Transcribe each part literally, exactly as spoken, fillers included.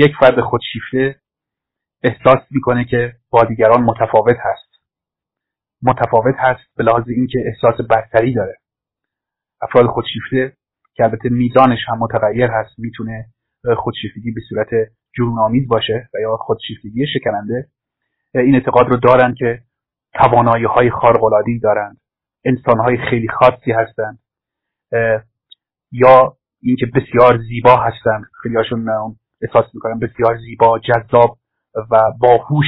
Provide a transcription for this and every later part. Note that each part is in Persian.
یک فرد خودشیفته احساس میکنه که با دیگران متفاوت هست. متفاوت هست به لحاظ اینکه احساس برتری داره. افراد خودشیفته که البته میزانش هم متغیر هست، میتونه خودشیفتگی به صورت جنون‌آمیز باشه و یا خودشیفتگی شکننده، این اعتقاد رو دارن که توانایی‌های خارق‌العاده‌ای دارن، انسان‌های خیلی خاصی هستن، یا اینکه بسیار زیبا هستن. خیلی‌هاشون احساس می‌کنن بسیار زیبا، جذاب و باهوش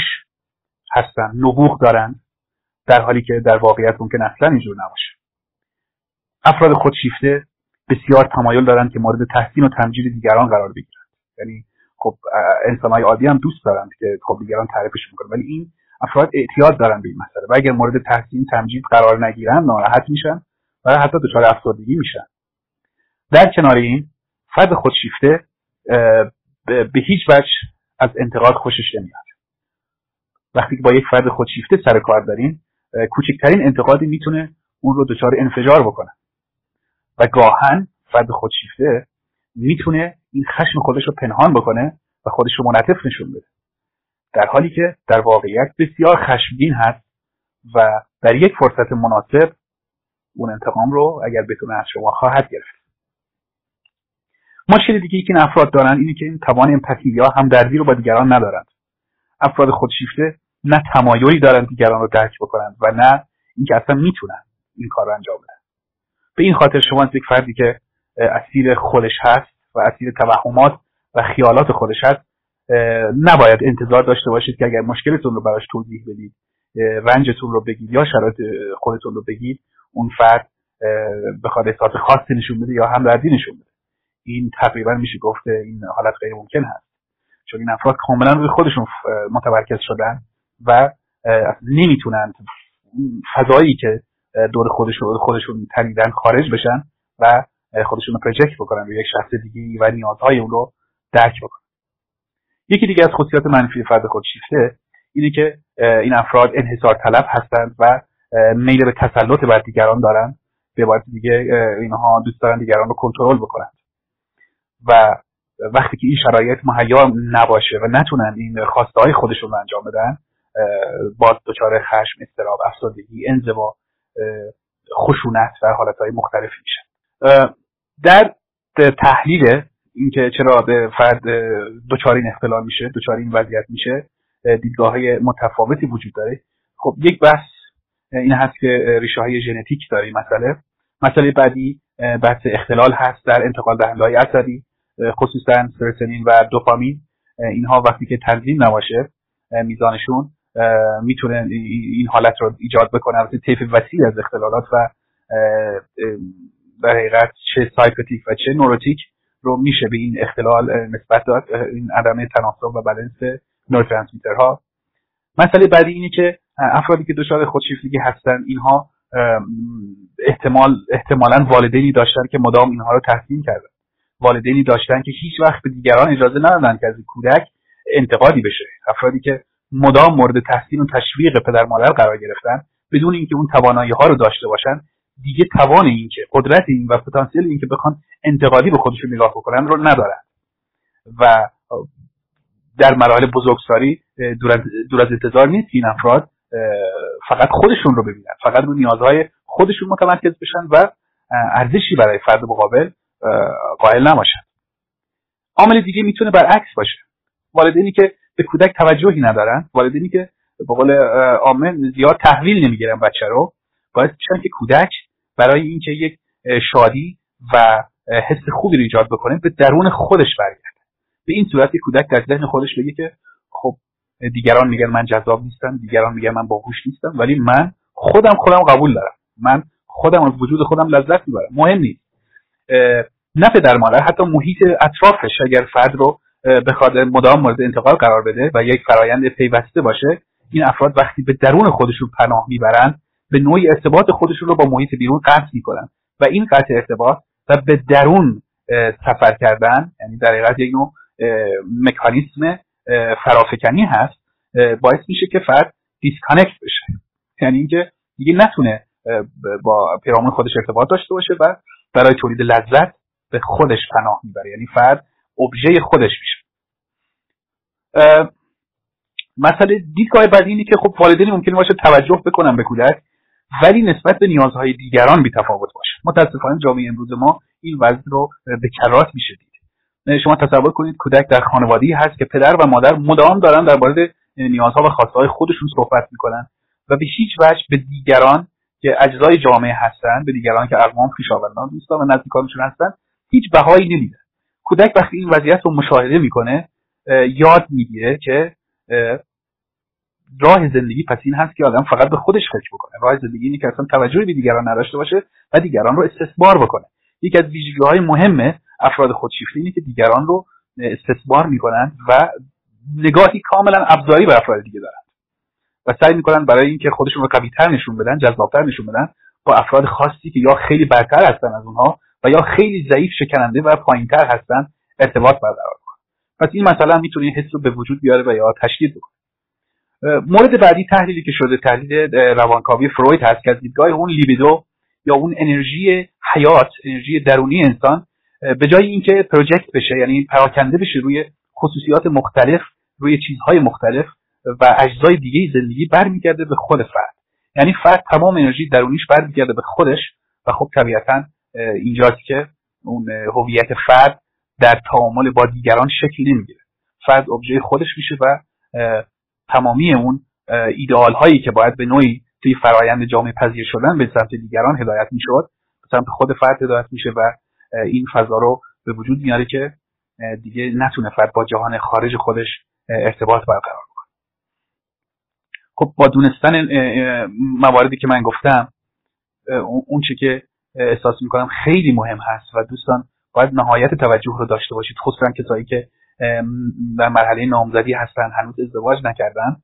هستن، نبوغ دارن، در حالی که در واقعیت ممکن اصلا اینجور نباشه. افراد خودشیفته بسیار تمایل دارن که مورد تحسین و تمجید دیگران قرار بگیرن. یعنی خب انسان‌های عادی هم دوست دارن که خب دیگران تعریفشون کنن، ولی این افراد اعتیاد دارن به این مسئله و اگر مورد تحسین تمجید قرار نگیرن ناراحت میشن و حتی دچار افسردگی میشن. در کنار این، فرد خودشیفته به هیچ وجه از انتقاد خوشش نمیاد. وقتی که با یک فرد خودشیفته سر کار دارین، کوچکترین انتقادی میتونه اون رو دچار انفجار بکنه و گاهن فرد خودشیفته میتونه این خشم خودش رو پنهان بکنه و خودش رو منطف نشون بده، در حالی که در واقعیت بسیار خشمگین هست و در یک فرصت مناسب اون انتقام رو اگر بتونه از شما خواهد گرفت. مشکل دیگه ای که این افراد دارن اینه که این توان امپاتی یا همدردی رو با دیگران ندارن. افراد خودشیفته نه تمایلی دارن دیگران رو درک بکنن و نه اینکه اصلا میتونن این کار رو انجام بدن. به این خاطر شما از یک فردی که اسیر خودش هست و اسیر توهمات و خیالات خودش هست، نباید انتظار داشته باشید که اگر مشکلتون رو براش توضیح بدید، رنجتون رو بگید یا شرایط خودتون رو بگید، اون فرد بخواد احساس خاصی نشون بده یا همدردی نشون بده. این تقریبا میشه گفت این حالت غیر ممکن هست، چون این افراد کاملا روی خودشون متمرکز شدن و نمیتونن فضایی که دور خودشون خودشون تنیدن خارج بشن و خودشون رو پروجکت بکنن روی یک شخص دیگه و نیازهای اون رو درک بکنن. یکی دیگه از خصوصیات منفی فرد خودشیفته اینه که این افراد انحصار طلب هستند و میل به تسلط بر دیگران دارن. به عبارت دیگه اینها دوست دارن دیگران رو کنترل بکنن و وقتی که این شرایط مهیا نباشه و نتونن این خواسته های خودشون رو انجام بدن، باز دچار خشم، اضطراب، افسردگی، انزوا، خشونت و حالتهای مختلفی میشن. در تحلیل اینکه چرا فرد دچار این اختلال میشه، دچار این وضعیت میشه، دیدگاه‌های متفاوتی وجود داره. خب یک بحث این هست که ریشه‌های ژنتیک داره این مسئله. مسئله بعدی بحث اختلال هست در انتقال دهنده‌های عصبی، خصوصا سروتونین و دوپامین. اینها وقتی که تنظیم نباشه میزانشون، میتونه این حالت رو ایجاد بکنه. البته طیف وسیع از اختلالات و در حقیقت چه سایکوتیک و چه نوروتیک رو میشه به این اختلال نسبت داد، این عدم تناسب و بالانس نوروترانسمیترها. مسئله بعدی اینه که افرادی که دچار خودشیفتگی هستن، اینها احتمال احتمالاً والدینی داشتن که مدام اینها رو تحسین کردن، والدینی داشتن که هیچ وقت به دیگران اجازه ندادن که از کودک انتقادی بشه. افرادی که مدام مورد تحسین و تشویق پدر مادر قرار گرفتن بدون اینکه اون توانایی‌ها رو داشته باشن، دیگه توان این که قدرت این و پتانسیل این که بخوان انتقادی به خودشون نگاه بکنن رو ندارن و در مراحل بزرگسالی دور از انتظار نیست که این افراد فقط خودشون رو ببینن، فقط رو نیازهای خودشون متمرکز بشن و ارزشی برای فرد مقابل قائل نباشن. عامل دیگه میتونه برعکس باشه. والدینی که به کودک توجهی ندارن، والدینی که به قول عامه زیاد تحویل نمیگیرن بچه رو، باعث میشن که کودک برای اینکه یک شادی و حس خوبی رو ایجاد بکنه به درون خودش برگرده. به این صورت که کودک در ذهن خودش بگه که خب دیگران میگن من جذاب نیستم، دیگران میگن من باهوش نیستم، ولی من خودم خودم قبول دارم، من خودم از وجود خودم لذت میبرم، مهم نیست. نه پدر مادر، حتی محیط اطرافش اگر فرد رو بخواد مدام مورد انتقاد قرار بده و یک فرایند پیوسته باشه، این افراد وقتی به درون خودشون پناه میبرن، به نوعی ارتباط خودشون رو با محیط بیرون قطع میکنن و این قطع ارتباط و به درون سفر کردن، یعنی در حقیقت یک نوع مکانیسم فرافکنی هست، باعث میشه که فرد دیسکانکت بشه، یعنی اینکه دیگه نتونه با پیرامون خودش ارتباط داشته باشه و برای تولید لذت به خودش پناه میبره، یعنی فرد ابژه خودش میشه. مسئله دیدگاه بعدی اینه که خب والدین ممکنه باشه توجه بکنن به کودک ولی نسبت به نیازهای دیگران بی‌تفاوت باشه. متأسفانه جامعه امروز ما این وضع رو به کرات میشه دید. شما تصور کنید کودک در خانواده‌ای هست که پدر و مادر مدام دارن درباره نیازها و خواسته‌های خودشون صحبت میکنن و به هیچ وجه به دیگران که اجزای جامعه هستن، به دیگران که اقوام خویشاوندان دوستا و نزدیکانشون هستن هیچ بهایی نمیدن. کودک وقتی این وضعیت رو مشاهده میکنه یاد میگیره که راه زندگی پس این هست که آدم فقط به خودش فکر بکنه. راه زندگی اینه که اصلا توجهی به دیگران نداشته باشه و دیگران رو استثمار بکنه. یکی از ویژگی‌های مهم افراد خودشیفته اینه که دیگران رو استثمار میکنن و نگاهی کاملا ابزاری به افراد دیگه دارن و سعی میکنن برای اینکه خودشون رو قوی‌تر نشون بدن، جذاب‌تر نشون بدن، با افراد خاصی که یا خیلی برتر هستن از اونها و یا خیلی ضعیف، شکننده و پایین‌تر هستن ارتباط برقرار کنن. پس این مثلا میتونه این حس رو به وجود بیاره و یا تشدید بکنه. مورد بعدی تحلیلی که شده تحلیل روانکاوی فروید هست که از دیدگاه اون لیبیدو یا اون انرژی حیات، انرژی درونی انسان به جای اینکه پروجکت بشه، یعنی پراکنده بشه روی خصوصیات مختلف، روی چیزهای مختلف و اجزای دیگه زندگی، برمیگرده به خود فرد. یعنی فرد تمام انرژی درونیش برمیگرده به خودش و خب طبیعتاً اینجاست که اون هویت فرد در تعامل با دیگران شکل نمیگیره. فرد ابژه خودش میشه و تمامی اون ایدئال هایی که باید به نوعی توی فرایند جامعه پذیر شدن به سمت دیگران هدایت میشد، به سمت خود فرد هدایت میشه و این فضا رو به وجود میاره که دیگه نتونه فرد با جهان خارج خودش ارتباط برقرار کنه. خب با دونستن مواردی که من گفتم، اون چه که احساس میکنم خیلی مهم هست و دوستان باید نهایت توجه رو داشته باشید، خصوصا کسایی که در مرحله نامزدی هستن، هنوز ازدواج نکردن،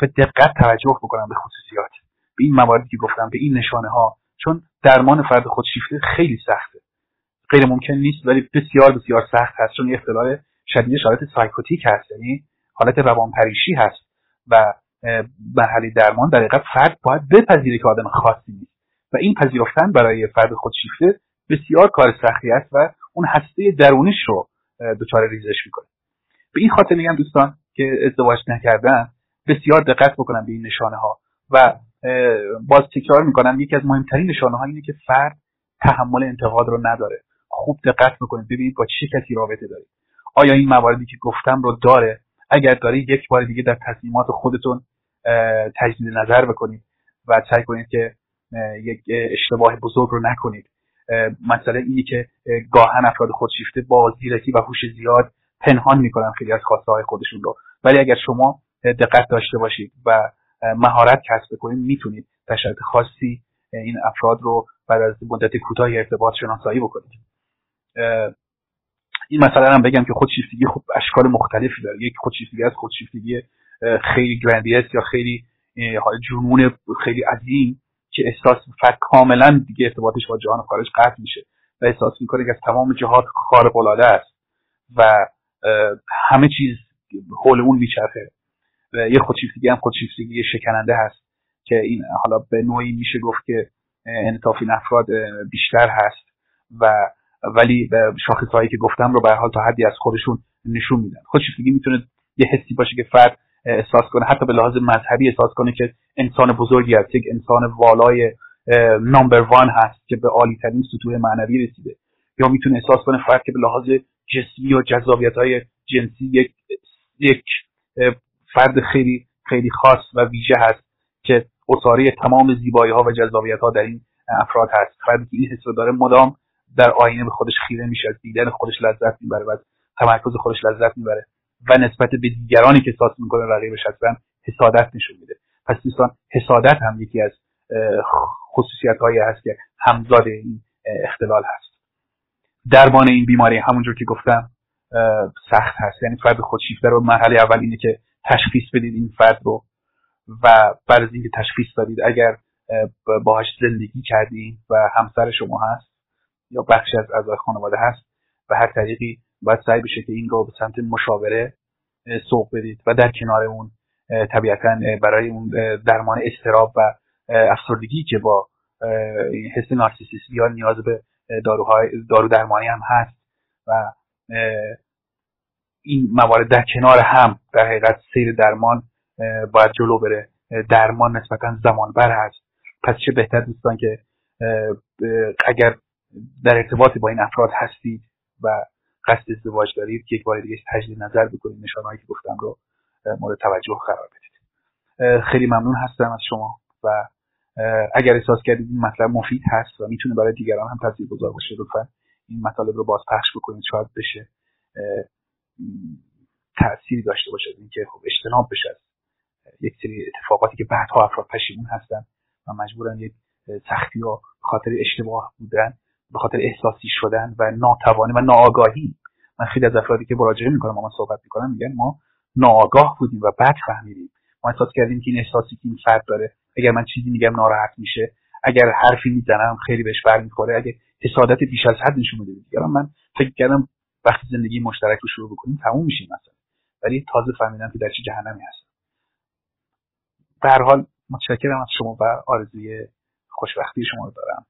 به دقت توجه بکنن به خصوصیات، به این مواردی که گفتم، به این نشانه ها، چون درمان فرد خودشیفته خیلی سخته، غیر ممکن نیست ولی بسیار بسیار سخت هست، چون یه اختلال شدید حالت سایکوتیک هست، یعنی حالت روانپریشی هست و مرحله درمان در حقیقت فرد باید بپذیره که آدم خاصی نیست و این پذیرفتن برای فرد خودشیفته بسیار کار سختی است و اون هسته درونیش رو دچار ریزش میکنه. به این خاطر میگم دوستان که ازدواج نکردن بسیار دقت بکنن به این نشانه ها و باز تکرار میکنن یکی از مهمترین نشانه ها اینه که فرد تحمل انتقاد رو نداره. خوب دقت بکنید ببینید با چه کسی رابطه دارید، آیا این مواردی که گفتم رو داره؟ اگر داره یک بار دیگه در تصمیمات خودتون تجدید نظر بکنید و سعی کنید که یک اشتباه بزرگ رو نکنید. مسئله اینی که گاهن افراد خودشیفته با زیرکی و هوش زیاد پنهان میکنن خیلی از خواسته های خودشون رو، ولی اگر شما دقت داشته باشید و مهارت کسب کنید میتونید در شرایط خاصی این افراد رو بعد از مدت کوتاهی ارتباط شناسایی بکنید. این مثلا هم بگم که خودشیفتگی خب اشکال مختلفی داره. یک خودشیفتگی از خودشیفتگی خیلی گرندیست یا خیلی جنون خیلی عظیم که احساس فرد کاملا دیگه ارتباطش با جهان خارج قطع میشه و احساس میکنه که از تمام جهات خارق العاده است و همه چیز حول اون میچرخه. یه خودشیفتگی هم خودشیفتگی شکننده هست که این حالا به نوعی میشه گفت که انعطاف این افراد بیشتر هست و ولی شاخصهایی که گفتم رو به هر حال تا حدی از خودشون نشون میدن. خودشیفتگی میتونه یه حسی باشه که فرد احساس کنه، حتی به لحاظ مذهبی احساس کنه که انسان بزرگی هست، یک انسان والای نمبر وان هست که به عالی ترین سطوح معنوی رسیده، یا میتونه احساس کنه فرد که به لحاظ جسمی و جذابیت‌های جنسی یک یک فرد خیلی خیلی خاص و ویژه هست که اساره تمام زیبایی‌ها و جذابیت‌ها در این افراد هست. فردی که این حس رو داره مدام در آینه به خودش خیره میشه، از دیدن خودش لذت میبره و تمرکز خودش لذت میبره و نسبت به دیگرانی که احساس میکنه رقیبش هستن حسادت نشون میده. پس دوستان حسادت هم یکی از خصوصیت هایی هست که همزاد این اختلال هست. درمان این بیماری همونجور که گفتم سخت هست، یعنی فرد خودشیفته رو مرحله اول اینه که تشخیص بدید این فرد رو و بعد از اینکه تشخیص دادید اگر باهاش زندگی کردین و همسر شما هست یا بخشی از اعضای خانواده هست و هر طریقی باید سعی بشه که این رو به سمت مشاوره سوق بدید و در کنار اون طبیعتاً برای اون درمان اضطراب و افسردگی که با حس نارسیسیسم یا نیاز به داروهای دارو درمانی هم هست و این موارد در کنار هم در حقیقت سیر درمان باید جلو بره. درمان نسبتا زمانبر هست، پس چه بهتر دوستان که اگر در ارتباطی با این افراد هستید و قصد ازدواج دارید که یک بار دیگه تجدید نظر بکنید، نشانه‌هایی که گفتم رو مورد توجه قرار بدید. خیلی ممنون هستم از شما و اگر احساس کردید این مطلب مفید هست و میتونه برای دیگران هم تاثیرگذار باشه، لطفاً این مطالب رو بازپخش بکنید، شاید بشه تأثیری داشته باشه، اینکه خب اجتناب بشه از یک سری اتفاقاتی که بعدها افراد پشیمون هستن و مجبورن یک سختی و خاطر اشتباه بودن، به خاطر احساسی شدن و ناتوانی و ناآگاهی. من خیلی از افرادی که مراجعه میکنم و من صحبت میکنم میگن ما ناآگاه بودیم و بعد فهمیدیم، ما احساس کردیم که این احساسی که این فرد داره، اگر من چیزی میگم ناراحت میشه، اگر حرفی میزنم خیلی بهش برمیخوره، اگه حسادت بیش از حد نشون بده دیگه، من فکر کردم وقتی زندگی مشترک رو شروع بکنیم تموم میشیم مثلا، ولی تازه فهمیدم که در چه جهنمی هستم. به هر حال متشکرم از شما و آرزوی خوشبختی شما رو دارم.